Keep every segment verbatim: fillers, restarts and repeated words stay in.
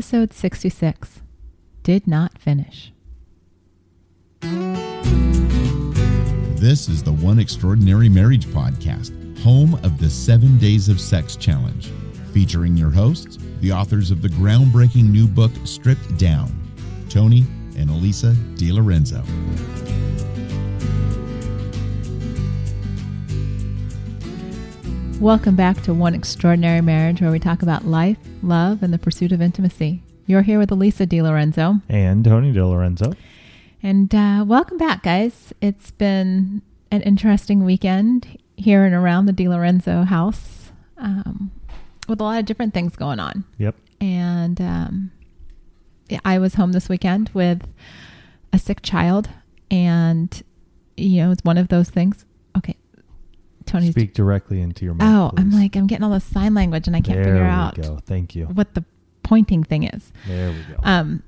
Episode sixty-six, Did Not Finish. This is the One Extraordinary Marriage podcast, home of the Seven Days of Sex Challenge, featuring your hosts, the authors of the groundbreaking new book, Stripped Down, Tony and Elisa DiLorenzo. Welcome back to One Extraordinary Marriage, where we talk about life, love, and the pursuit of intimacy. You're here with Elisa DiLorenzo. And Tony DiLorenzo. And uh, welcome back, guys. It's been an interesting weekend here and around the DiLorenzo house um, with a lot of different things going on. Yep. And um, I was home this weekend with a sick child, and, you know, it's one of those things. Okay. Tony's speak directly into your mic. Oh, please. I'm like, I'm getting all this sign language and I can't there figure out go. Thank you. What the pointing thing is. There we go. Um,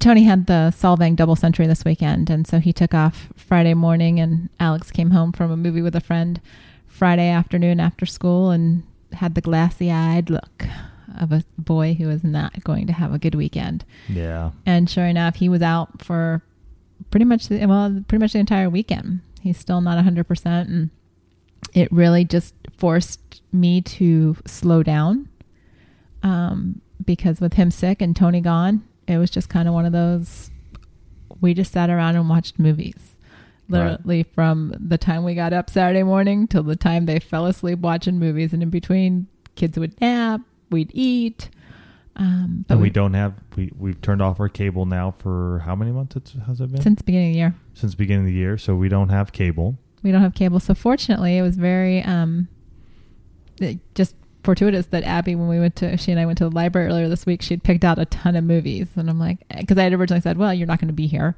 Tony had the Solvang Double Century this weekend. And so he took off Friday morning, and Alex came home from a movie with a friend Friday afternoon after school and had the glassy eyed look of a boy who is not going to have a good weekend. Yeah. And sure enough, he was out for pretty much the, well, pretty much the entire weekend. He's still not a hundred percent. And it really just forced me to slow down um, because with him sick and Tony gone, it was just kind of one of those, we just sat around and watched movies, literally right. From the time we got up Saturday morning till the time they fell asleep watching movies. And in between, kids would nap, we'd eat. Um, but and we, we don't have, we, we've turned off our cable now for how many months it's, has it been? Since the beginning of the year. Since the beginning of the year. So we don't have cable. We don't have cable. So fortunately, it was very um, it just fortuitous that Abby, when we went to, she and I went to the library earlier this week, she'd picked out a ton of movies. And I'm like, because I had originally said, well, you're not going to be here.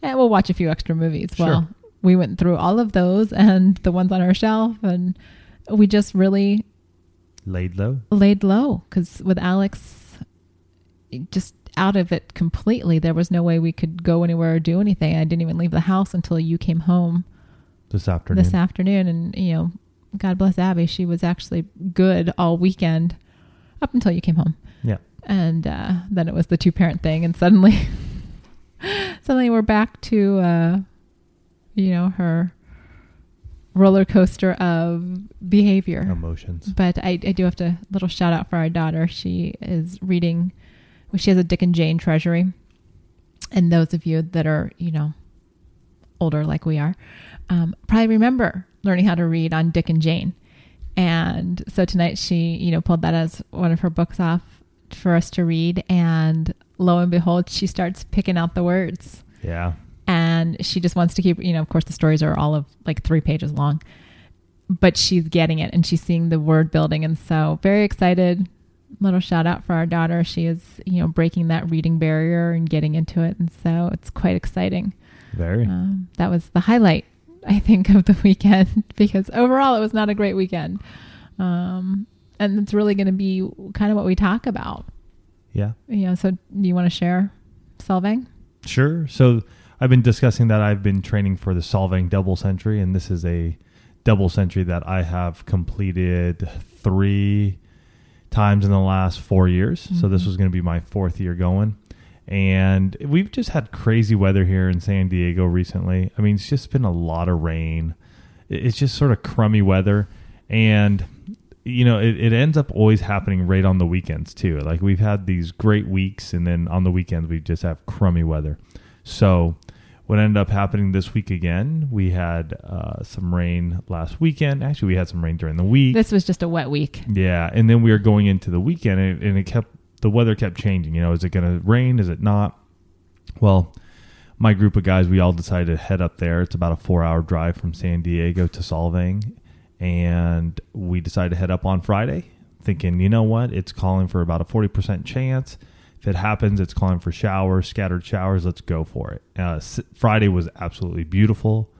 And we'll watch a few extra movies. Sure. Well, we went through all of those and the ones on our shelf. And we just really laid low. Laid low. Because with Alex just out of it completely, there was no way we could go anywhere or do anything. I didn't even leave the house until you came home. This afternoon. This afternoon. And, you know, God bless Abby. She was actually good all weekend up until you came home. Yeah. And uh, then it was the two parent thing. And suddenly, suddenly we're back to, uh, you know, her roller coaster of behavior. Emotions. But I, I do have to little shout out for our daughter. She is reading. Well, she has a Dick and Jane treasury. And those of you that are, you know, older like we are, um, probably remember learning how to read on Dick and Jane. And so tonight she, you know, pulled that as one of her books off for us to read. And lo and behold, she starts picking out the words. Yeah. And she just wants to keep, you know, of course the stories are all of like three pages long, but she's getting it and she's seeing the word building. And so very excited, little shout out for our daughter. She is, you know, breaking that reading barrier and getting into it. And so it's quite exciting. Very. Um, that was the highlight, I think, of the weekend, because overall it was not a great weekend. Um, and it's really going to be kind of what we talk about. Yeah. You know, so do you want to share Solvang? Sure. So I've been discussing that I've been training for the Solvang Double Century, and this is a double century that I have completed three times in the last four years. Mm-hmm. So this was going to be my fourth year going. And we've just had crazy weather here in San Diego recently. I mean, it's just been a lot of rain. It's just sort of crummy weather. And, you know, it, it ends up always happening right on the weekends, too. Like, we've had these great weeks, and then on the weekends, we just have crummy weather. So what ended up happening this week again, we had uh, some rain last weekend. Actually, we had some rain during the week. This was just a wet week. Yeah. And then we were going into the weekend, and it, and it kept... The weather kept changing. You know, is it going to rain? Is it not? Well, my group of guys, we all decided to head up there. It's about a four-hour drive from San Diego to Solvang. And we decided to head up on Friday thinking, you know what? It's calling for about a forty percent chance. If it happens, it's calling for showers, scattered showers. Let's go for it. Uh, Friday was absolutely beautiful.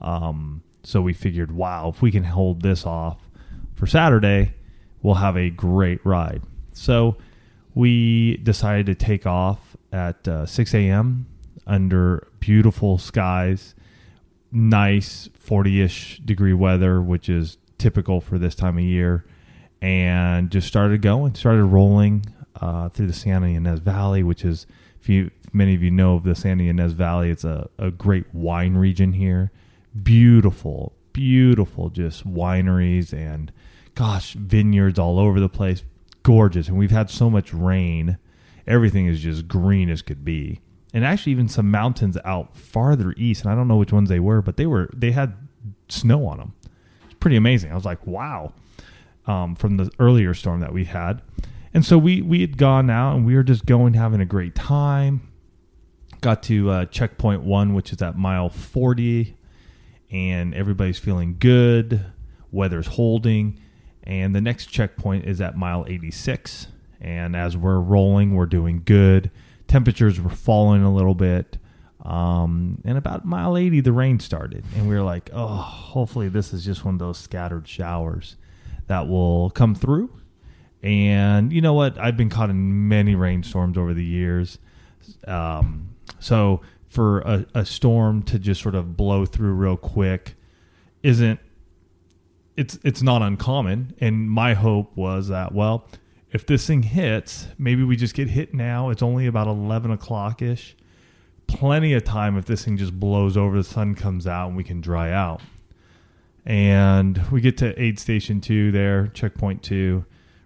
Um, so we figured, wow, if we can hold this off for Saturday, we'll have a great ride. So we decided to take off at uh, six a.m. under beautiful skies, nice forty-ish degree weather, which is typical for this time of year, and just started going, started rolling. uh, through the Santa Ynez Valley, which is, if you many of you know of the Santa Ynez Valley, it's a, a great wine region here. Beautiful, beautiful, just wineries and, gosh, vineyards all over the place. Gorgeous. And we've had so much rain. Everything is just green as could be. And actually even some mountains out farther east, and I don't know which ones they were, but they were they had snow on them. It's pretty amazing. I was like, wow, um, from the earlier storm that we had. And so we, we had gone out, and we were just going, having a great time. Got to uh, checkpoint one, which is at mile forty, and everybody's feeling good. Weather's holding. And the next checkpoint is at mile eighty-six. And as we're rolling, we're doing good. Temperatures were falling a little bit. Um, and about mile eighty, the rain started. And we were like, oh, hopefully this is just one of those scattered showers that will come through. And you know what? I've been caught in many rainstorms over the years. Um, so for a, a storm to just sort of blow through real quick isn't, it's it's not uncommon. And my hope was that, well, if this thing hits, maybe we just get hit now. It's only about eleven o'clock-ish. Plenty of time if this thing just blows over, the sun comes out, and we can dry out. And we get to aid station two there, checkpoint two,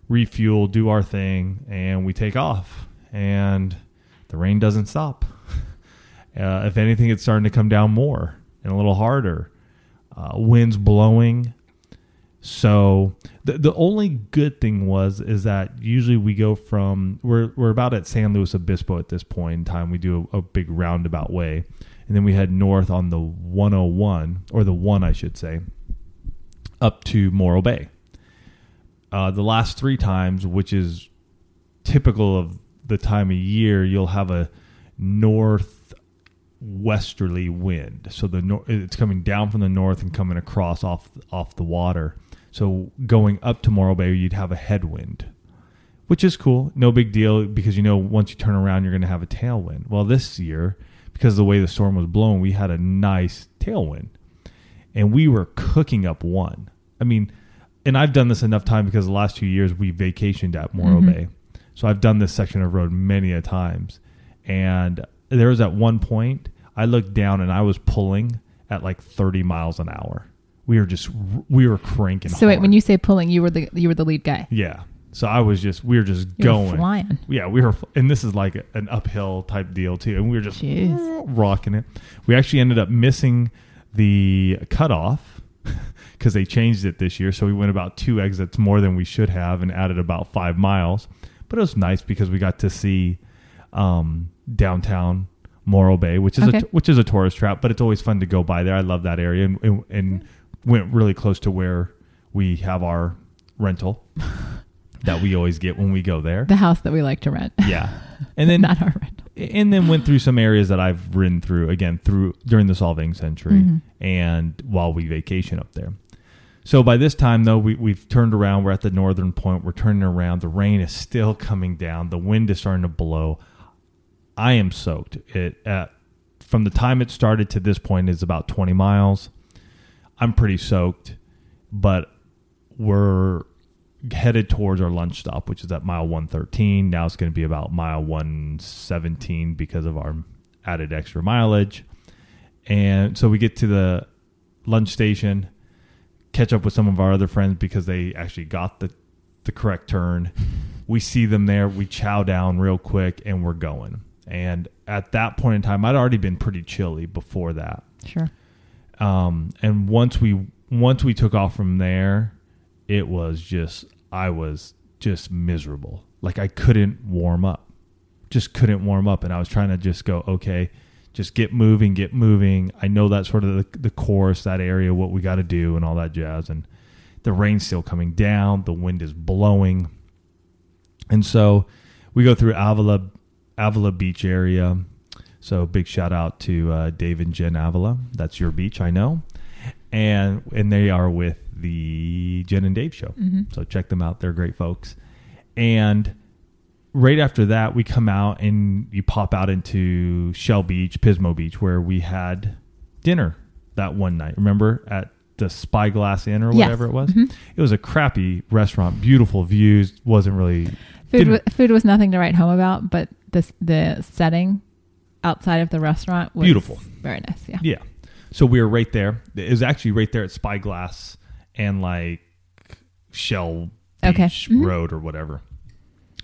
refuel, do our thing, and we take off. And the rain doesn't stop. Uh, if anything, it's starting to come down more and a little harder. Uh, winds blowing. So the the only good thing was is that usually we go from we're we're about at San Luis Obispo at this point in time. We do a, a big roundabout way, and then we head north on the one oh one, or the one I should say, up to Morro Bay. Uh, the last three times, which is typical of the time of year, you'll have a northwesterly wind. So the nor- it's coming down from the north and coming across off off the water. So going up to Morro Bay, you'd have a headwind, which is cool. No big deal, because you know once you turn around, you're going to have a tailwind. Well, this year, because of the way the storm was blowing, we had a nice tailwind. And we were cooking up one. I mean, and I've done this enough time because the last two years we vacationed at Morro mm-hmm. Bay. So I've done this section of road many a times. And there was at one point, I looked down and I was pulling at like thirty miles an hour. We were just, we were cranking. So hard. Wait, when you say pulling, you were the, you were the lead guy. Yeah. So I was just, we were just you going. Were flying. Yeah. We were, and this is like an uphill type deal too. And we were just Jeez. rocking it. We actually ended up missing the cutoff because they changed it this year. So we went about two exits more than we should have and added about five miles. But it was nice because we got to see um, downtown Morro Bay, which is okay. a, which is a tourist trap, but it's always fun to go by there. I love that area, and, and, and went really close to where we have our rental that we always get when we go there. The house that we like to rent. Yeah. And then not our rental. And then went through some areas that I've ridden through again through during the Solvang Century mm-hmm. and while we vacation up there. So by this time though, we we've turned around, we're at the northern point, we're turning around, the rain is still coming down, the wind is starting to blow. I am soaked. It uh, from the time it started to this point is about twenty miles. I'm pretty soaked, but we're headed towards our lunch stop, which is at mile one thirteen. Now it's going to be about mile one seventeen because of our added extra mileage. And so we get to the lunch station, catch up with some of our other friends because they actually got the, the correct turn. We see them there. We chow down real quick, and we're going. And at that point in time, I'd already been pretty chilly before that. Sure. Um, and once we, once we took off from there, it was just, I was just miserable. Like I couldn't warm up, just couldn't warm up. And I was trying to just go, okay, just get moving, get moving. I know that's sort of the, the course, that area, what we got to do and all that jazz. And the rain's still coming down. The wind is blowing. And so we go through Avila, Avila Beach area. So big shout out to uh, Dave and Jen Avila. That's your beach, I know. And and they are with the Jen and Dave show. Mm-hmm. So check them out. They're great folks. And right after that, we come out and you pop out into Shell Beach, Pismo Beach, where we had dinner that one night. Remember at the Spyglass Inn or whatever yes. it was. Mm-hmm. It was a crappy restaurant, beautiful views, wasn't really... Food was, food was nothing to write home about, but this, the setting outside of the restaurant was... Beautiful. Very nice, yeah. Yeah. So we were right there. It was actually right there at Spyglass and like Shell Beach okay. mm-hmm. Road or whatever.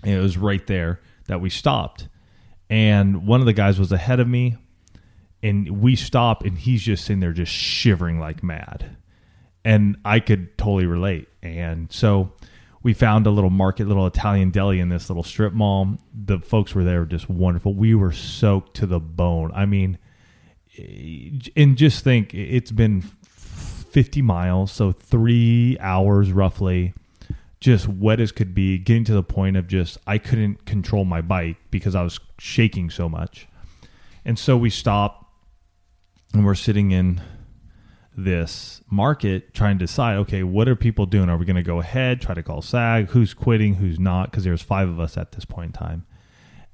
And it was right there that we stopped. And one of the guys was ahead of me. And we stop, and he's just sitting there just shivering like mad. And I could totally relate. And so we found a little market, little Italian deli in this little strip mall. The folks were there just wonderful. We were soaked to the bone. I mean, and just think, it's been fifty miles, so three hours roughly, just wet as could be, getting to the point of just I couldn't control my bike because I was shaking so much. And so we stop and we're sitting in this market trying to decide, okay, what are people doing? Are we going to go ahead, try to call SAG? Who's quitting? Who's not? Because there's five of us at this point in time.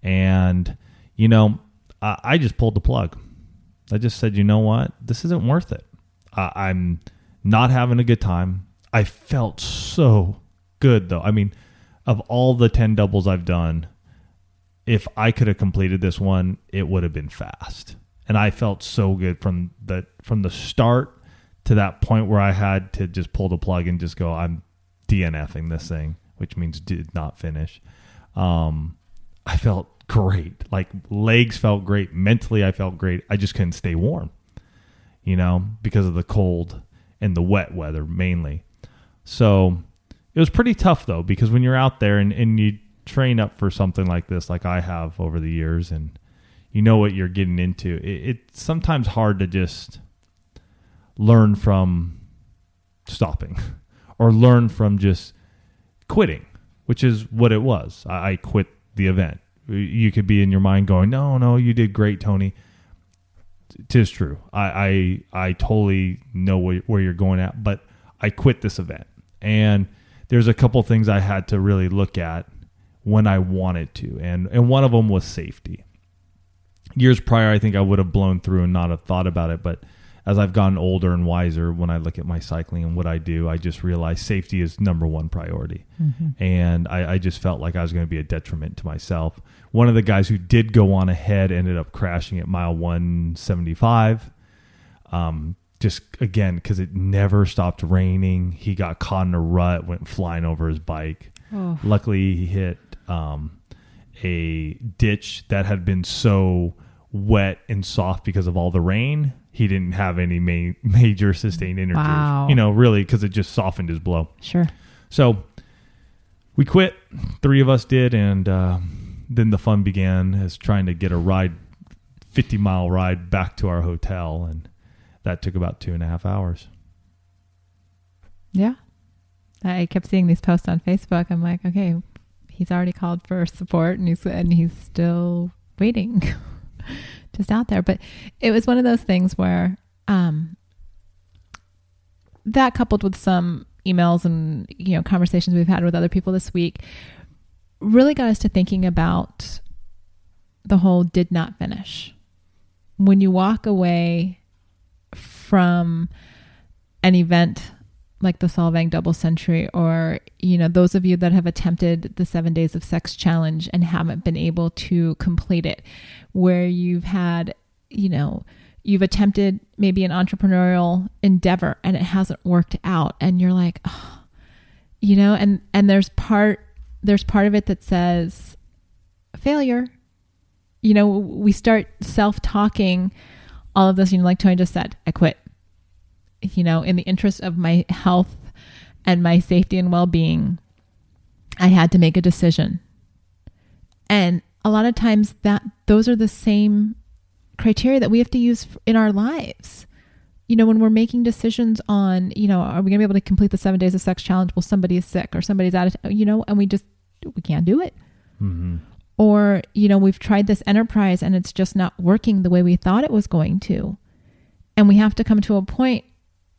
And, you know, I, I just pulled the plug. I just said, you know what? This isn't worth it. Uh, I'm not having a good time. I felt so good, though. I mean, of all the ten doubles I've done, if I could have completed this one, it would have been fast. And I felt so good from the from the start to that point where I had to just pull the plug and just go, I'm DNFing this thing, which means did not finish. Um, I felt great. Like legs felt great. Mentally, I felt great. I just couldn't stay warm, you know, because of the cold and the wet weather mainly. So it was pretty tough, though, because when you're out there and, and you train up for something like this, like I have over the years, and you know what you're getting into. It, it's sometimes hard to just learn from stopping or learn from just quitting, which is what it was. I, I quit the event. You could be in your mind going, no, no, you did great, Tony. Tis true. I, I, I totally know where, where you're going at, but I quit this event. And there's a couple things I had to really look at when I wanted to. And and one of them was safety. Years prior, I think I would have blown through and not have thought about it. But as I've gotten older and wiser, when I look at my cycling and what I do, I just realize safety is number one priority. Mm-hmm. And I, I just felt like I was going to be a detriment to myself. One of the guys who did go on ahead ended up crashing at mile one seventy-five. Um, just again, because it never stopped raining. He got caught in a rut, went flying over his bike. Oh. Luckily, he hit um, a ditch that had been so wet and soft because of all the rain. He didn't have any ma- major sustained injuries, wow. you know, really, because it just softened his blow. Sure. So we quit. Three of us did. And uh, then the fun began as trying to get a ride, fifty mile ride back to our hotel. And that took about two and a half hours. Yeah. I kept seeing these posts on Facebook. I'm like, okay, he's already called for support and he's, and he's still waiting just out there. But it was one of those things where, um, that coupled with some emails and, you know, conversations we've had with other people this week really got us to thinking about the whole did not finish. When you walk away from an event like the Solvang Double Century, or, you know, those of you that have attempted the seven days of sex challenge and haven't been able to complete it, where you've had, you know, you've attempted maybe an entrepreneurial endeavor and it hasn't worked out. And you're like, oh, you know, and, and there's part, there's part of it that says failure, you know, we start self-talking all of this, you know, like Tony just said, I quit. You know, in the interest of my health and my safety and well-being, I had to make a decision. And a lot of times that those are the same criteria that we have to use in our lives. You know, when we're making decisions on, you know, are we going to be able to complete the seven days of sex challenge? Well, somebody is sick or somebody's out of, you know, and we just, we can't do it. Mm-hmm. Or, you know, we've tried this enterprise and it's just not working the way we thought it was going to. And we have to come to a point,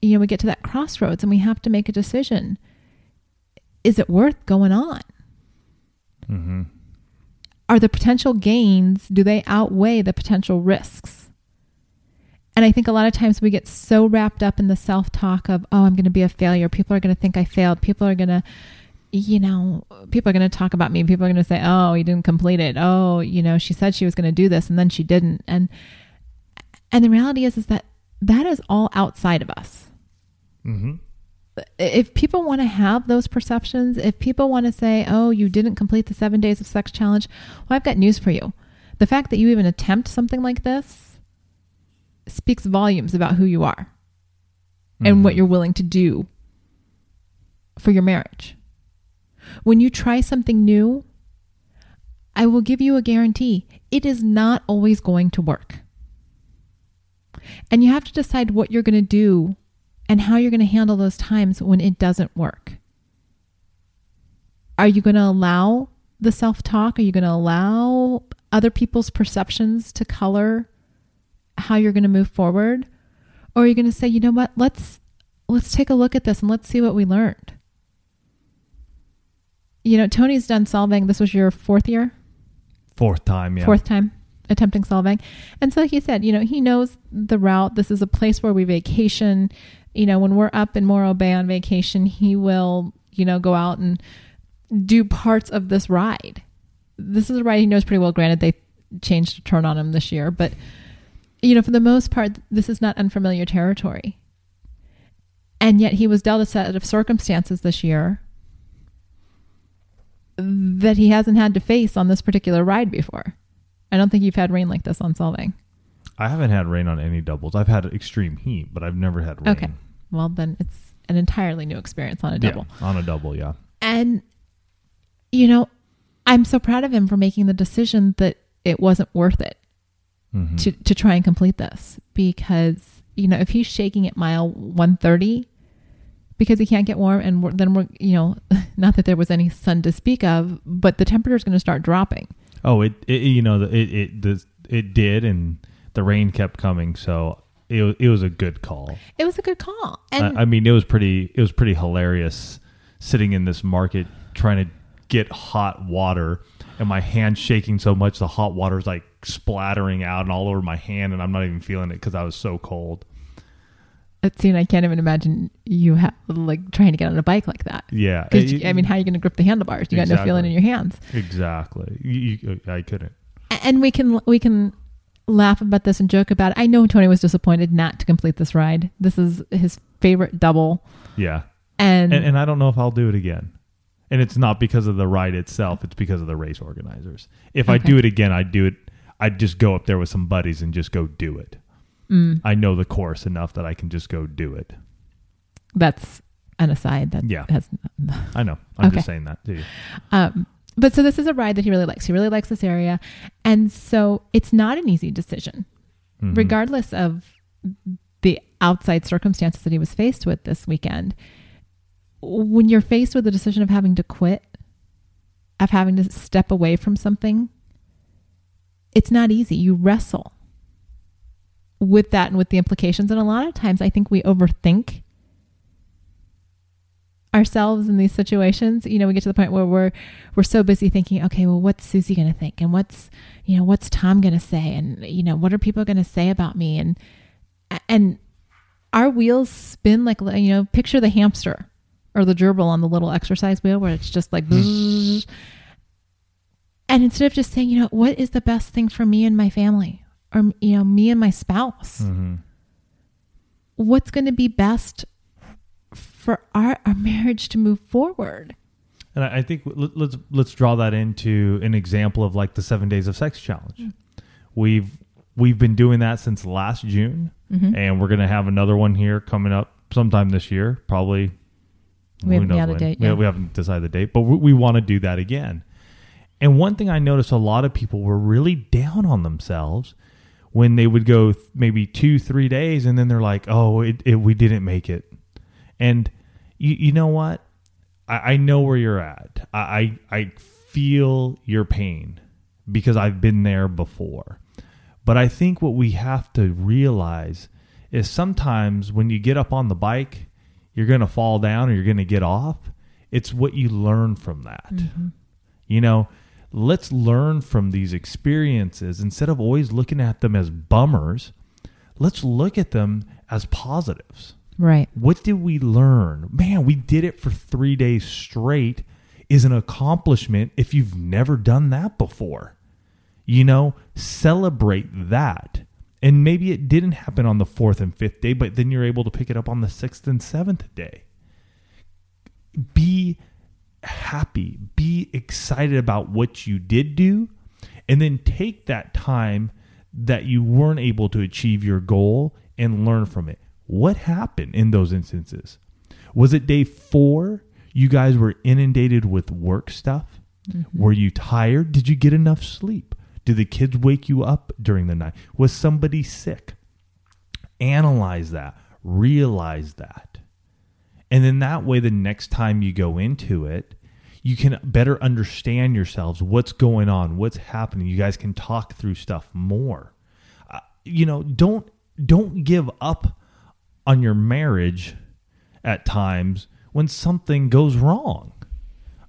you know, we get to that crossroads and we have to make a decision. Is it worth going on? Mm-hmm. Are the potential gains, do they outweigh the potential risks? And I think a lot of times we get so wrapped up in the self-talk of, oh, I'm going to be a failure. People are going to think I failed. People are going to, you know, people are going to talk about me. People are going to say, oh, you didn't complete it. Oh, you know, she said she was going to do this and then she didn't. And, and the reality is, is that that is all outside of us. Mm-hmm. If people want to have those perceptions, if people want to say, oh, you didn't complete the seven days of sex challenge, well, I've got news for you. The fact that you even attempt something like this speaks volumes about who you are mm-hmm. and what you're willing to do for your marriage. When you try something new, I will give you a guarantee. It is not always going to work. And you have to decide what you're going to do and how you're going to handle those times when it doesn't work. Are you going to allow the self-talk? Are you going to allow other people's perceptions to color how you're going to move forward? Or are you going to say, you know what, let's, let's take a look at this and let's see what we learned. You know, Tony's done Solvang. This was your fourth year? Fourth time, yeah. Fourth time. Attempting Solvang. And so he said, you know, he knows the route. This is a place where we vacation. You know, when we're up in Morro Bay on vacation, he will, you know, go out and do parts of this ride. This is a ride he knows pretty well. Granted, they changed the turn on him this year, but, you know, for the most part, this is not unfamiliar territory. And yet he was dealt a set of circumstances this year that he hasn't had to face on this particular ride before. I don't think you've had rain like this on Solvang. I haven't had rain on any doubles. I've had extreme heat, but I've never had rain. Okay. Well, then it's an entirely new experience on a double. Yeah, on a double, yeah. And, you know, I'm so proud of him for making the decision that it wasn't worth it mm-hmm. to, to try and complete this. Because, you know, if he's shaking at mile one thirty because he can't get warm, and we're, then we're, you know, not that there was any sun to speak of, but the temperature is going to start dropping. Oh, it, it you know, it it this, it did, and the rain kept coming, so it it was a good call. It was a good call. And I, I mean, it was pretty it was pretty hilarious sitting in this market trying to get hot water, and my hand shaking so much the hot water's like splattering out and all over my hand, and I'm not even feeling it because I was so cold. That scene, I can't even imagine you ha- like trying to get on a bike like that. Yeah. It, you, I mean, how are you going to grip the handlebars? You exactly. got no feeling in your hands. Exactly. You, you, I couldn't. And we can we can laugh about this and joke about it. I know Tony was disappointed not to complete this ride. This is his favorite double. Yeah. And, and and I don't know if I'll do it again. And it's not because of the ride itself. It's because of the race organizers. If okay. I do it again, I'd do it. I'd just go up there with some buddies and just go do it. Mm. I know the course enough that I can just go do it. That's an aside. That yeah. Has not... I know. I'm okay. just saying that too. Um, but so this is a ride that he really likes. He really likes this area. And so it's not an easy decision, mm-hmm. regardless of the outside circumstances that he was faced with this weekend. When you're faced with the decision of having to quit, of having to step away from something, it's not easy. You wrestle with that and with the implications. And a lot of times I think we overthink ourselves in these situations. You know, we get to the point where we're, we're so busy thinking, okay, well, what's Susie going to think? And what's, you know, what's Tom going to say? And, you know, what are people going to say about me? And, and our wheels spin like, you know, picture the hamster or the gerbil on the little exercise wheel where it's just like, bzzz. And instead of just saying, you know, what is the best thing for me and my family? Or, you know, me and my spouse, mm-hmm. what's going to be best for our, our marriage to move forward? And I, I think let's, let's draw that into an example of like the seven days of sex challenge. Mm-hmm. We've, we've been doing that since last June mm-hmm. and we're going to have another one here coming up sometime this year. Probably. We haven't, knows when. Date, yeah. we, we haven't decided the date, but we, we want to do that again. And one thing I noticed, a lot of people were really down on themselves when they would go th- maybe two, three days, and then they're like, oh, it, it, we didn't make it. And you, you know what? I, I know where you're at. I, I, I feel your pain because I've been there before. But I think what we have to realize is sometimes when you get up on the bike, you're going to fall down or you're going to get off. It's what you learn from that. Mm-hmm. You know, let's learn from these experiences instead of always looking at them as bummers. let's look at them as positives. Right. What did we learn? Man, we did it for three days straight is an accomplishment if you've never done that before. You know, celebrate that. And maybe it didn't happen on the fourth and fifth day, but then you're able to pick it up on the sixth and seventh day. Be happy. Be excited about what you did do. And then take that time that you weren't able to achieve your goal and learn from it. What happened in those instances? Was it day four? You guys were inundated with work stuff. Mm-hmm. Were you tired? Did you get enough sleep? Do the kids wake you up during the night? Was somebody sick? Analyze that. Realize that. And then that way, the next time you go into it, you can better understand yourselves, what's going on, what's happening. You guys can talk through stuff more. Uh, you know, don't don't give up on your marriage at times when something goes wrong.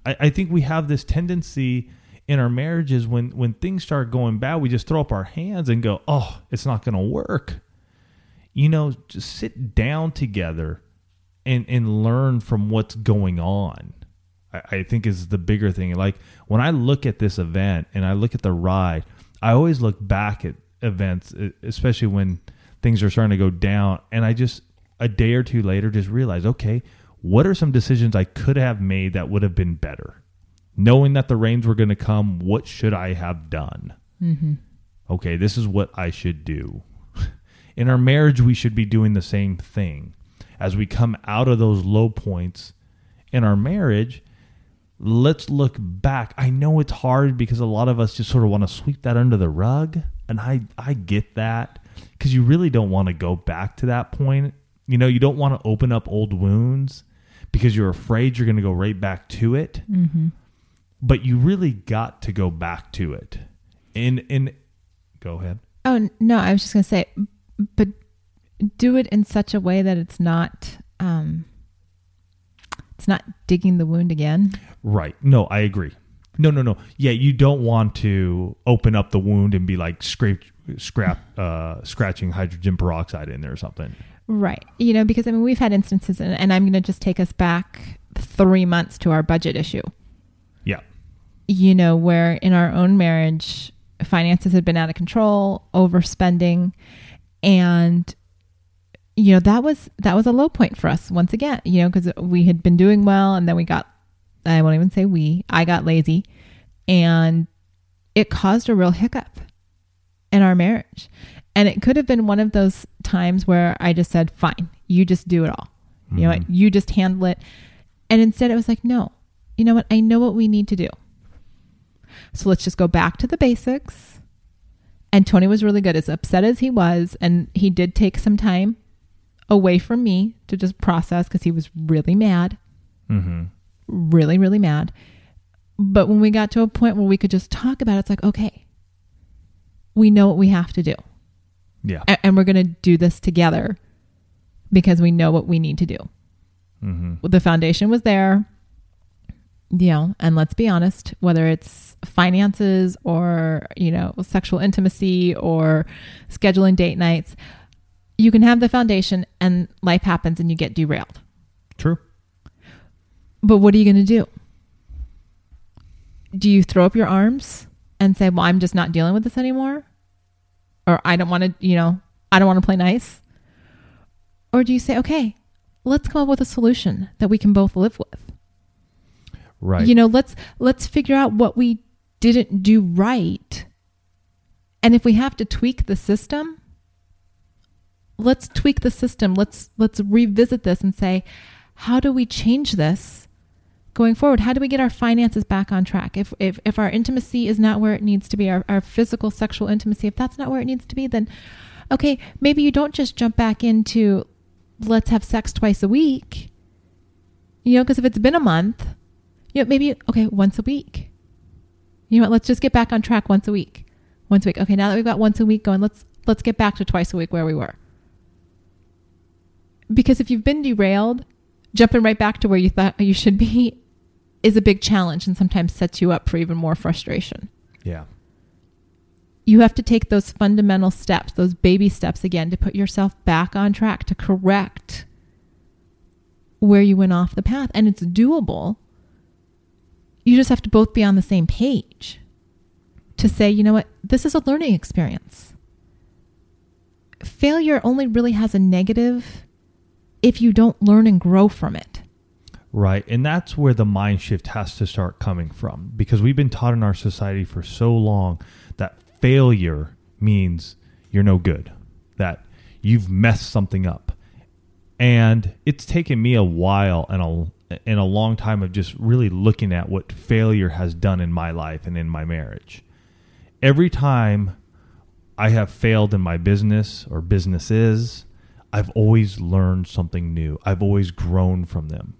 I, I think we have this tendency in our marriages, when when things start going bad, we just throw up our hands and go, oh, it's not going to work. You know, just sit down together and, and learn from what's going on, I, I think is the bigger thing. Like when I look at this event and I look at the ride, I always look back at events, especially when things are starting to go down. And I just a day or two later just realize, okay, what are some decisions I could have made that would have been better? Knowing that the rains were going to come, what should I have done? Mm-hmm. Okay, this is what I should do. In our marriage, we should be doing the same thing. As we come out of those low points in our marriage, let's look back. I know it's hard because a lot of us just sort of want to sweep that under the rug. And I, I get that because you really don't want to go back to that point. You know, you don't want to open up old wounds because you're afraid you're going to go right back to it. Mm-hmm. But you really got to go back to it. And, and go ahead. Oh, no, I was just going to say, but do it in such a way that it's not, um, it's not digging the wound again. Right. No, I agree. No, no, no. Yeah. You don't want to open up the wound and be like scrape, scrap, uh, scratching hydrogen peroxide in there or something. Right. You know, because I mean, we've had instances and, and I'm going to just take us back three months to our budget issue. Yeah. You know, where in our own marriage, finances had been out of control, overspending. And, you know, that was, that was a low point for us once again, you know, cause we had been doing well. And then we got, I won't even say we, I got lazy and it caused a real hiccup in our marriage. And it could have been one of those times where I just said, fine, you just do it all. Mm-hmm. You know what? You just handle it. And instead it was like, no, you know what? I know what we need to do. So let's just go back to the basics. And Tony was really good, as upset as he was. And he did take some time away from me to just process because he was really mad, mm-hmm. really, really mad. But when we got to a point where we could just talk about it, it's like, okay, we know what we have to do. Yeah. A- and we're going to do this together because we know what we need to do. Mm-hmm. Well, the foundation was there. You know, and let's be honest, whether it's finances or, you know, sexual intimacy or scheduling date nights, you can have the foundation and life happens and you get derailed. True. But what are you going to do? Do you throw up your arms and say, well, I'm just not dealing with this anymore? Or I don't want to, you know, I don't want to play nice. Or do you say, okay, let's come up with a solution that we can both live with? Right. You know, let's, let's figure out what we didn't do right. And if we have to tweak the system, let's tweak the system. Let's, let's revisit this and say, how do we change this going forward? How do we get our finances back on track? If, if, if our intimacy is not where it needs to be, our, our physical sexual intimacy, if that's not where it needs to be, then okay, maybe you don't just jump back into let's have sex twice a week, you know, because if it's been a month, you know, maybe, okay, once a week, you know what, let's just get back on track once a week, once a week. Okay. Now that we've got once a week going, let's, let's get back to twice a week where we were. Because if you've been derailed, jumping right back to where you thought you should be is a big challenge and sometimes sets you up for even more frustration. Yeah. you have to take those fundamental steps, those baby steps again, to put yourself back on track, to correct where you went off the path. And it's doable. You just have to both be on the same page to say, you know what, this is a learning experience. Failure only really has a negative if you don't learn and grow from it. Right. And that's where the mind shift has to start coming from, because we've been taught in our society for so long that failure means you're no good, that you've messed something up. And it's taken me a while and a, and a long time of just really looking at what failure has done in my life and in my marriage. Every time I have failed in my business or businesses, I've always learned something new. I've always grown from them.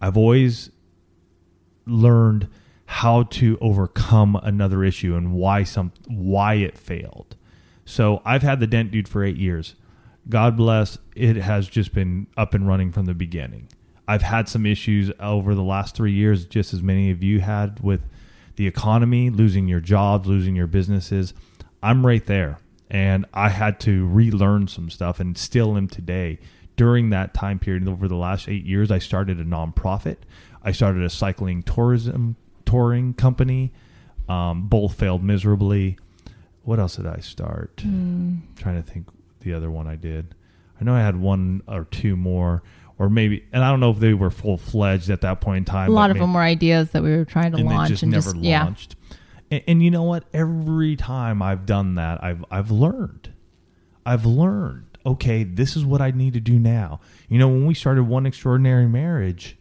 I've always learned how to overcome another issue and why some why it failed. So I've had the Dent Dude for eight years. God bless, it has just been up and running from the beginning. I've had some issues over the last three years, just as many of you had, with the economy, losing your jobs, losing your businesses. I'm right there. And I had to relearn some stuff and still am today. During that time period, over the last eight years, I started a nonprofit. I started a cycling tourism touring company. Um, both failed miserably. What else did I start? Mm. Trying to think the other one I did. I know I had one or two more, or maybe, and I don't know if they were full fledged at that point in time. A lot of maybe, them were ideas that we were trying to and launch, they just and never just launched. Yeah. And, and you know what? Every time I've done that, I've I've learned. I've learned. Okay, this is what I need to do now. You know, when we started One Extraordinary Marriage,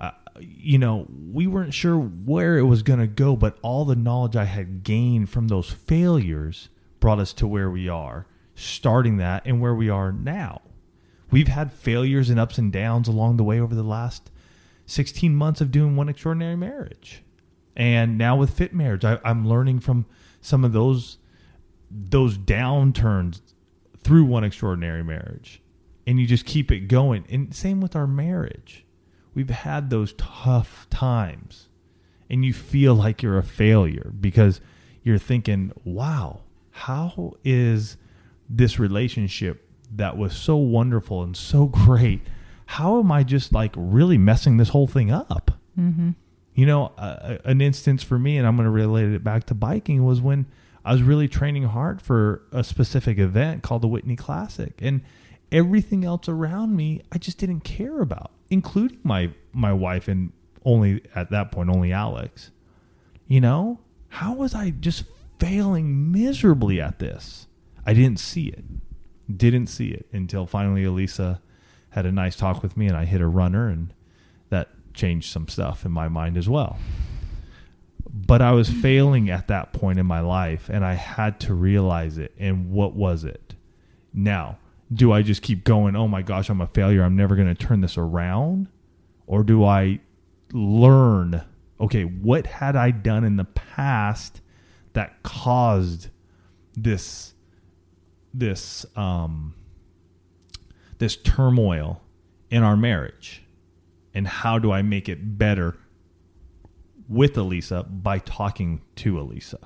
uh, you know, we weren't sure where it was going to go, but all the knowledge I had gained from those failures brought us to where we are, starting that and where we are now. We've had failures and ups and downs along the way over the last sixteen months of doing One Extraordinary Marriage. And now with Fit Marriage, I, I'm learning from some of those those downturns through One Extraordinary Marriage, and you just keep it going. And same with our marriage. We've had those tough times and you feel like you're a failure because you're thinking, wow, how is this relationship that was so wonderful and so great? How am I just like really messing this whole thing up? Mm-hmm. You know, uh, an instance for me, and I'm going to relate it back to biking, was when I was really training hard for a specific event called the Whitney Classic, and everything else around me, I just didn't care about, including my, my wife and only at that point, only Alex. You know, how was I just failing miserably at this? I didn't see it, didn't see it until finally Elisa had a nice talk with me and I hit a runner, and that changed some stuff in my mind as well. But I was failing at that point in my life, and I had to realize it. And what was it? Now, do I just keep going, oh my gosh, I'm a failure, I'm never going to turn this around? Or do I learn, okay, what had I done in the past that caused this, this, um, this turmoil in our marriage? And how do I make it better with Elisa by talking to Elisa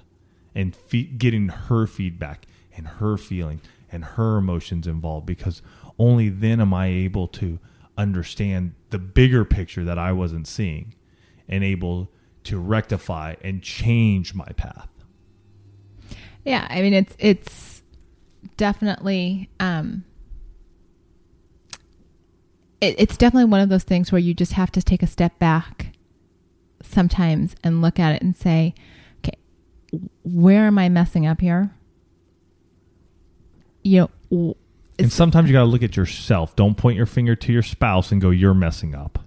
and fe- getting her feedback and her feeling and her emotions involved, because only then am I able to understand the bigger picture that I wasn't seeing and able to rectify and change my path. Yeah. I mean, it's, it's definitely, um, it, it's definitely one of those things where you just have to take a step back sometimes and look at it and say, okay, where am I messing up here? You know, and sometimes you got to look at yourself. Don't point your finger to your spouse and go, you're messing up.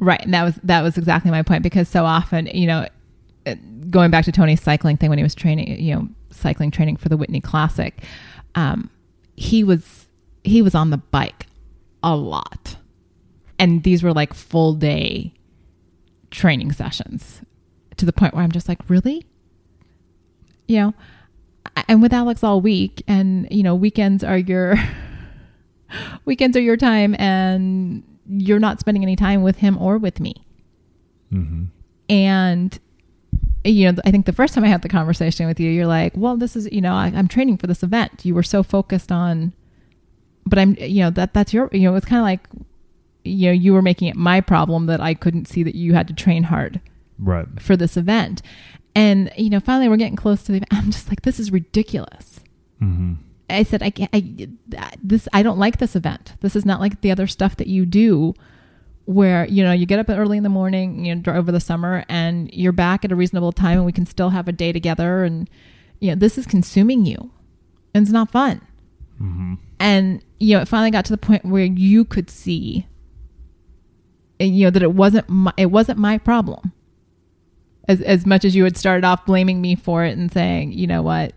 Right. And that was, that was exactly my point, because so often, you know, going back to Tony's cycling thing, when he was training, you know, cycling training for the Whitney Classic, um, he was, he was on the bike a lot. And these were like full day training sessions, to the point where I'm just like, really? You know, I'm with Alex all week, and you know, weekends are your weekends are your time, and you're not spending any time with him or with me. Mm-hmm. And you know, I think the first time I had the conversation with you, you're like, well, this is, you know, I, I'm training for this event. You were so focused on, but I'm, you know, that that's your, you know, it's kind of like, you know, you were making it my problem that I couldn't see that you had to train hard right for this event. And, you know, finally we're getting close to the event. I'm just like, this is ridiculous. Mm-hmm. I said, I can't, I, this, I don't like this event. This is not like the other stuff that you do, where, you know, you get up early in the morning, you know, over the summer, and you're back at a reasonable time and we can still have a day together. And, you know, this is consuming you and it's not fun. Mm-hmm. And, you know, it finally got to the point where you could see, you know, that it wasn't my, it wasn't my problem as, as much as you had started off blaming me for it and saying, you know what,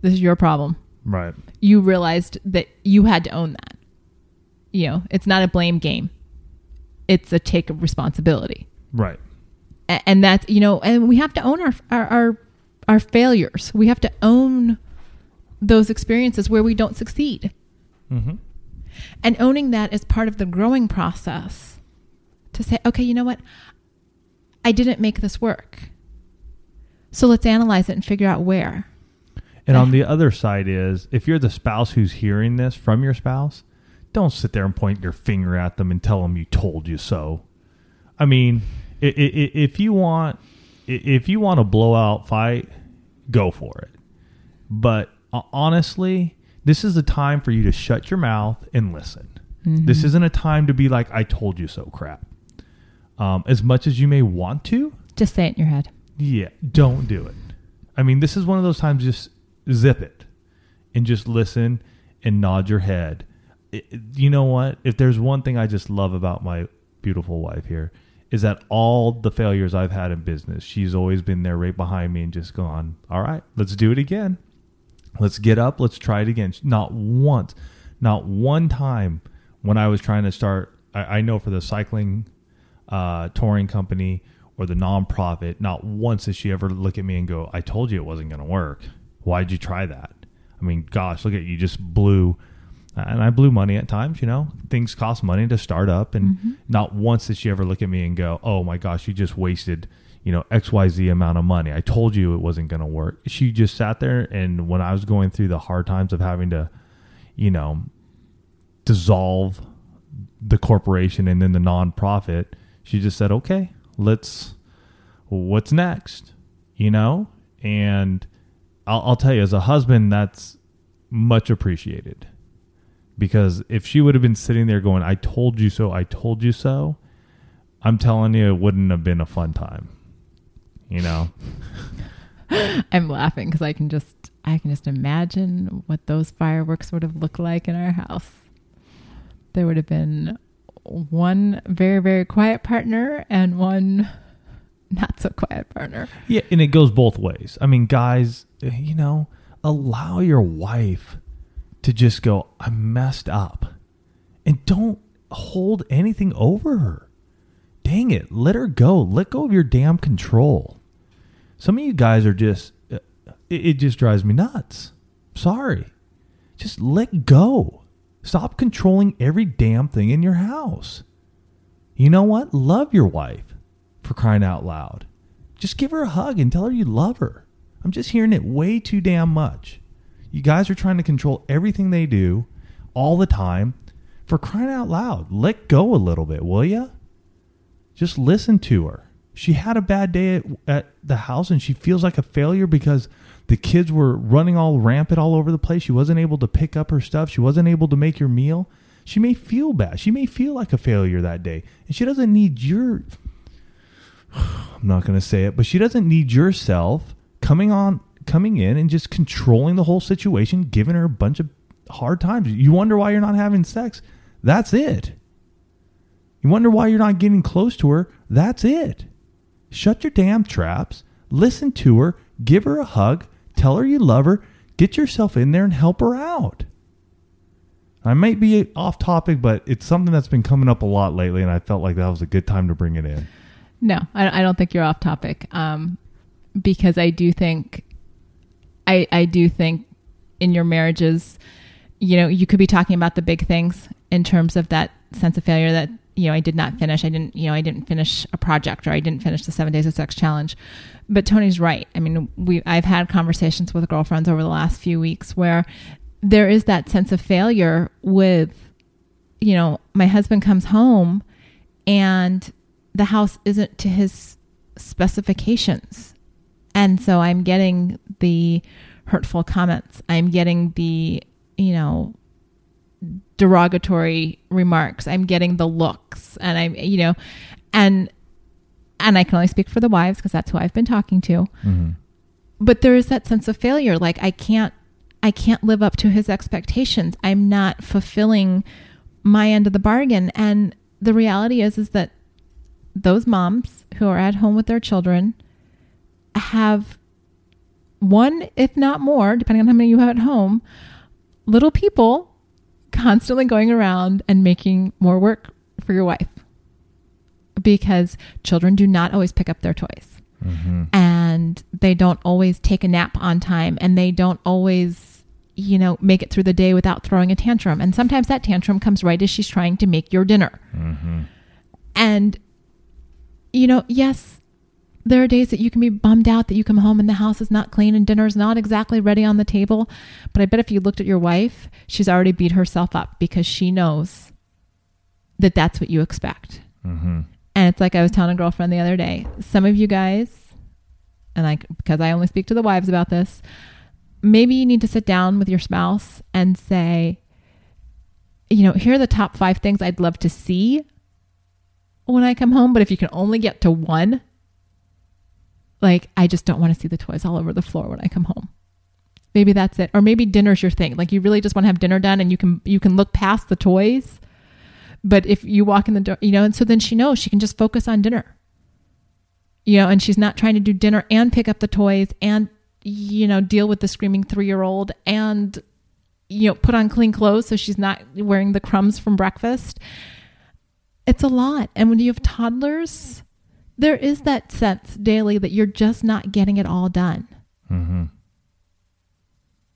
this is your problem. Right. You realized that you had to own that. You know, it's not a blame game. It's a take of responsibility. Right. And that's, you know, and we have to own our, our, our, our failures. We have to own those experiences where we don't succeed. Mm-hmm. And owning that is part of the growing process to say, okay, you know what? I didn't make this work. So let's analyze it and figure out where. And on the other side is, if you're the spouse who's hearing this from your spouse, don't sit there and point your finger at them and tell them you told you so. I mean, if you want, if you want a blowout fight, go for it. But honestly, this is a time for you to shut your mouth and listen. Mm-hmm. This isn't a time to be like, I told you so crap. Um, as much as you may want to. Just say it in your head. Yeah. Don't do it. I mean, this is one of those times, just zip it and just listen and nod your head. You know what? If there's one thing I just love about my beautiful wife here, is that all the failures I've had in business, she's always been there right behind me and just gone, all right, let's do it again. Let's get up. Let's try it again. Not once, not one time when I was trying to start, I, I know for the cycling uh, touring company or the nonprofit, not once did she ever look at me and go, I told you it wasn't going to work. Why'd you try that? I mean, gosh, look at you just blew. And I blew money at times, you know, things cost money to start up. And mm-hmm. not once did she ever look at me and go, oh my gosh, you just wasted, you know, X Y Z amount of money. I told you it wasn't going to work. She just sat there. And when I was going through the hard times of having to, you know, dissolve the corporation and then the nonprofit, she just said, okay, let's, what's next? You know, and I'll, I'll tell you, as a husband, that's much appreciated. Because if she would have been sitting there going, I told you so, I told you so, I'm telling you, it wouldn't have been a fun time. You know? I'm laughing because I can just I can just imagine what those fireworks would have looked like in our house. There would have been one very, very quiet partner and one not so quiet partner. Yeah, and it goes both ways. I mean, guys, you know, allow your wife to just go, I messed up, and don't hold anything over her. Dang it. Let her go. Let go of your damn control. Some of you guys are just, it, it just drives me nuts. Sorry. Just let go. Stop controlling every damn thing in your house. You know what? Love your wife, for crying out loud. Just give her a hug and tell her you love her. I'm just hearing it way too damn much. You guys are trying to control everything they do all the time. For crying out loud, let go a little bit, will ya? Just listen to her. She had a bad day at, at the house and she feels like a failure because the kids were running all rampant all over the place. She wasn't able to pick up her stuff. She wasn't able to make your meal. She may feel bad. She may feel like a failure that day. And she doesn't need your... I'm not going to say it, but she doesn't need yourself coming on... coming in and just controlling the whole situation, giving her a bunch of hard times. You wonder why you're not having sex. That's it. You wonder why you're not getting close to her. That's it. Shut your damn traps. Listen to her. Give her a hug. Tell her you love her. Get yourself in there and help her out. I might be off topic, but it's something that's been coming up a lot lately, and I felt like that was a good time to bring it in. No, I don't think you're off topic, um, because I do think I, I do think in your marriages, you know, you could be talking about the big things in terms of that sense of failure, that you know, I did not finish. I didn't, you know, I didn't finish a project, or I didn't finish the seven days of sex challenge. But Tony's right. I mean, we, I've had conversations with girlfriends over the last few weeks where there is that sense of failure with, you know, my husband comes home and the house isn't to his specifications. And so I'm getting the hurtful comments. I'm getting the, you know, derogatory remarks. I'm getting the looks, and I'm, you know, and, and I can only speak for the wives because that's who I've been talking to. Mm-hmm. But there is that sense of failure. Like I can't, I can't live up to his expectations. I'm not fulfilling my end of the bargain. And the reality is, is that those moms who are at home with their children have one, if not more, depending on how many you have at home, little people constantly going around and making more work for your wife, because children do not always pick up their toys, mm-hmm. and they don't always take a nap on time, and they don't always, you know, make it through the day without throwing a tantrum. And sometimes that tantrum comes right as she's trying to make your dinner. Mm-hmm. And, you know, yes, there are days that you can be bummed out that you come home and the house is not clean and dinner is not exactly ready on the table. But I bet if you looked at your wife, she's already beat herself up because she knows that that's what you expect. Mm-hmm. And it's like I was telling a girlfriend the other day, some of you guys, and I, because I only speak to the wives about this, maybe you need to sit down with your spouse and say, you know, here are the top five things I'd love to see when I come home. But if you can only get to one, like, I just don't want to see the toys all over the floor when I come home. Maybe that's it. Or maybe dinner's your thing. Like, you really just want to have dinner done, and you can, you can look past the toys. But if you walk in the door, you know, and so then she knows she can just focus on dinner, you know, and she's not trying to do dinner and pick up the toys and, you know, deal with the screaming three-year-old and, you know, put on clean clothes so she's not wearing the crumbs from breakfast. It's a lot. And when you have toddlers, there is that sense daily that you're just not getting it all done. Mm-hmm.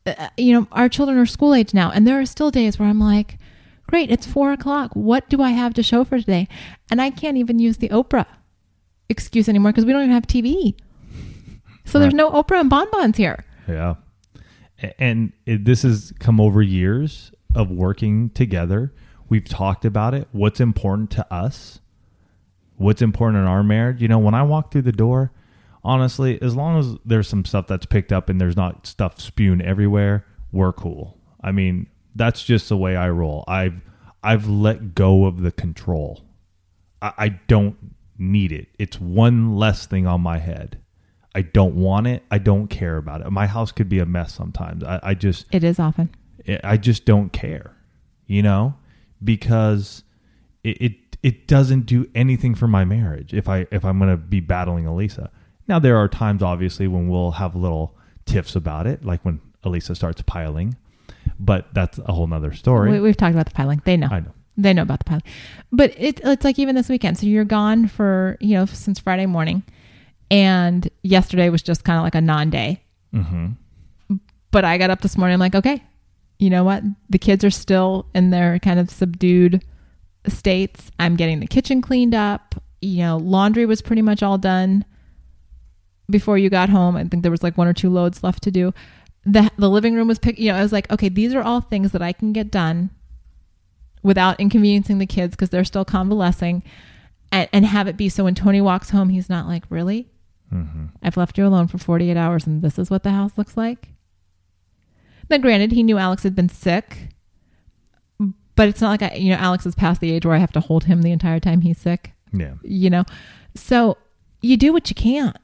Uh, you know, our children are school age now, and there are still days where I'm like, great, it's four o'clock. What do I have to show for today? And I can't even use the Oprah excuse anymore because we don't even have T V. So right. There's no Oprah and bonbons here. Yeah. And it, this has come over years of working together. We've talked about it. What's important to us? What's important in our marriage? You know, when I walk through the door, honestly, as long as there's some stuff that's picked up and there's not stuff spewed everywhere, we're cool. I mean, that's just the way I roll. I've, I've let go of the control. I, I don't need it. It's one less thing on my head. I don't want it. I don't care about it. My house could be a mess sometimes. I, I just, it is often. I just don't care, you know, because it, it It doesn't do anything for my marriage if I if I'm going to be battling Elisa. Now, there are times, obviously, when we'll have little tiffs about it, like when Elisa starts piling. But that's a whole nother story. We, we've talked about the piling. They know. I know. They know about the piling. But it, it's like even this weekend. So you're gone for, you know, since Friday morning. And yesterday was just kind of like a non-day. Mm-hmm. But I got up this morning. I'm like, okay, you know what? The kids are still in their kind of subdued states. I'm getting the kitchen cleaned up. You know, laundry was pretty much all done before you got home. I think there was like one or two loads left to do. The the living room was picked. You know, I was like, okay, these are all things that I can get done without inconveniencing the kids because they're still convalescing, and, and have it be so when Tony walks home, he's not like, really? Mm-hmm. I've left you alone for forty-eight hours and this is what the house looks like. Now, granted, he knew Alex had been sick. But it's not like I, you know, Alex is past the age where I have to hold him the entire time he's sick. Yeah. You know, so you do what you can.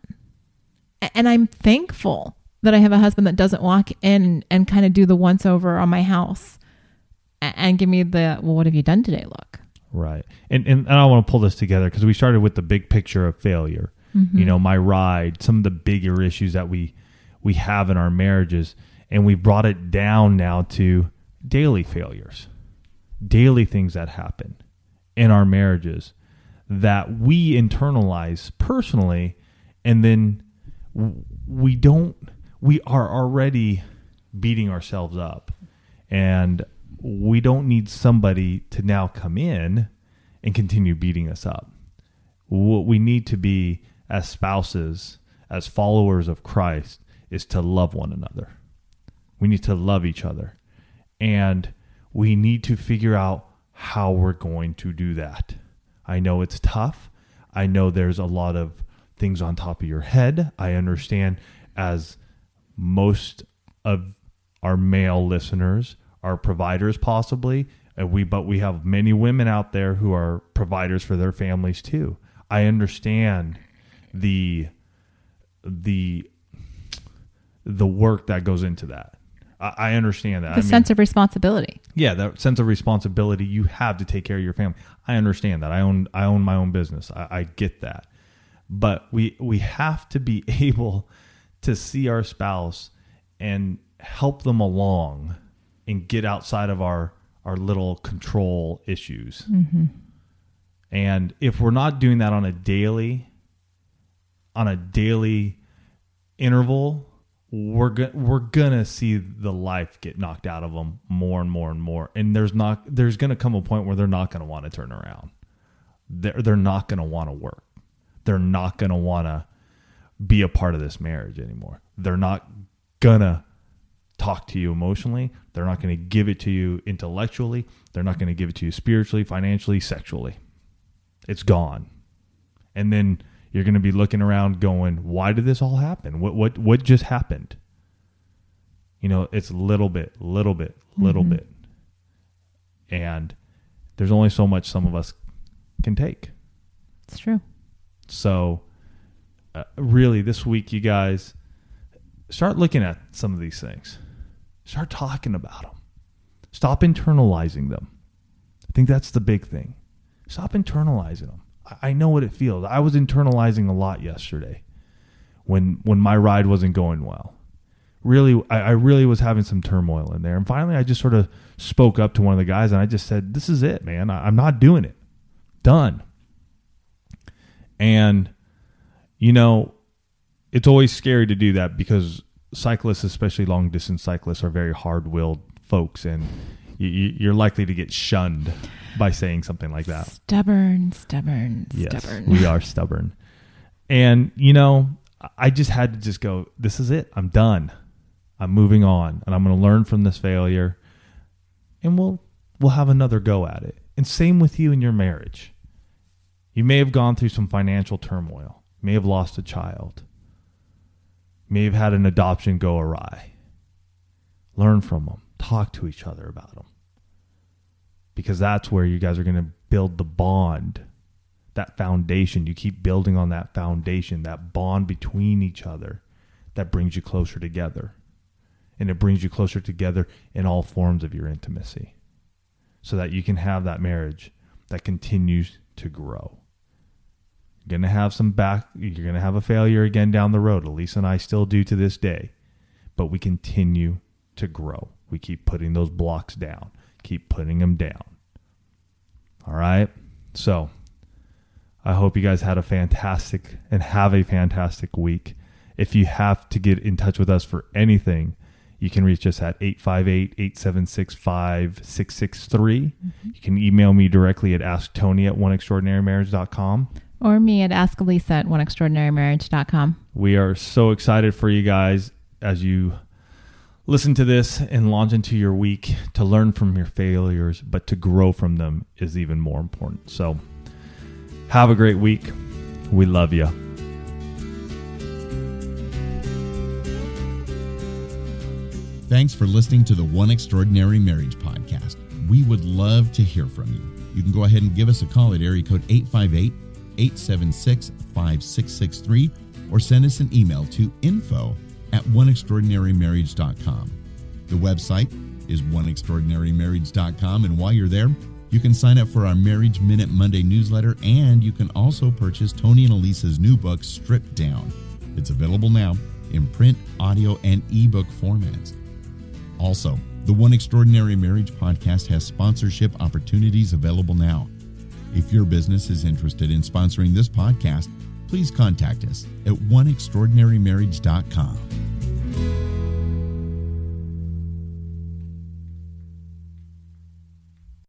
And I'm thankful that I have a husband that doesn't walk in and kind of do the once over on my house and give me the, well, what have you done today? Look. Right. And, and, and I want to pull this together because we started with the big picture of failure. Mm-hmm. You know, my ride, some of the bigger issues that we, we have in our marriages, and we brought it down now to daily failures. Daily things that happen in our marriages that we internalize personally, and then we don't, we are already beating ourselves up, and we don't need somebody to now come in and continue beating us up. What we need to be as spouses, as followers of Christ, is to love one another. We need to love each other. And we need to figure out how we're going to do that. I know it's tough. I know there's a lot of things on top of your head. I understand, as most of our male listeners are providers possibly, and we but we have many women out there who are providers for their families too. I understand the the the work that goes into that. I, I understand that. The I mean, sense of responsibility. Yeah, that sense of responsibility you have to take care of your family. I understand that. I own I own my own business. I, I get that. But we we have to be able to see our spouse and help them along and get outside of our, our little control issues. Mm-hmm. And if we're not doing that on a daily, on a daily interval, we're go- we're gonna see the life get knocked out of them more and more and more. And there's not there's gonna come a point where they're not gonna want to turn around. They're they're not gonna want to work. They're not gonna want to be a part of this marriage anymore. They're not gonna talk to you emotionally. They're not going to give it to you intellectually. They're not going to give it to you spiritually, financially, sexually. It's gone. And then you're going to be looking around going, why did this all happen? What, what, what just happened? You know, it's little bit, little bit, little mm-hmm. bit. And there's only so much some of us can take. It's true. So uh, really this week, you guys, start looking at some of these things. Start talking about them. Stop internalizing them. I think that's the big thing. Stop internalizing them. I know what it feels. I was internalizing a lot yesterday when when my ride wasn't going well. Really, I, I really was having some turmoil in there. And finally, I just sort of spoke up to one of the guys and I just said, this is it, man. I, I'm not doing it. Done. And, you know, it's always scary to do that because cyclists, especially long distance cyclists, are very hard willed folks, and you, you're likely to get shunned by saying something like that. Stubborn, stubborn, yes, stubborn. We are stubborn. And, you know, I just had to just go, this is it. I'm done. I'm moving on, and I'm going to learn from this failure, and we'll, we'll have another go at it. And same with you in your marriage. You may have gone through some financial turmoil, you may have lost a child, may have had an adoption go awry. Learn from them. Talk to each other about them. Because that's where you guys are going to build the bond, that foundation. You keep building on that foundation, that bond between each other that brings you closer together. And it brings you closer together in all forms of your intimacy so that you can have that marriage that continues to grow. Going to have some back, you're going to have a failure again down the road. Elisa and I still do to this day, but we continue to grow. We keep putting those blocks down, keep putting them down. All right. So I hope you guys had a fantastic and have a fantastic week. If you have to get in touch with us for anything, you can reach us at eight five eight, eight seven six, five six six three. You can email me directly at ask tony at one extraordinary marriage dot com. Or me at ask elisa at one extraordinary marriage dot com. We are so excited for you guys as you listen to this and launch into your week to learn from your failures, but to grow from them is even more important. So have a great week. We love you. Thanks for listening to the One Extraordinary Marriage podcast. We would love to hear from you. You can go ahead and give us a call at area code eight five eight, eight seven six, five six six three or send us an email to info at one extraordinary marriage dot com. The website is one extraordinary marriage dot com, and while you're there, you can sign up for our Marriage Minute Monday newsletter, and you can also purchase Tony and Elisa's new book, Stripped Down. It's available now in print, audio, and ebook formats. Also, the One Extraordinary Marriage podcast has sponsorship opportunities available now. If your business is interested in sponsoring this podcast, please contact us at one extraordinary marriage dot com.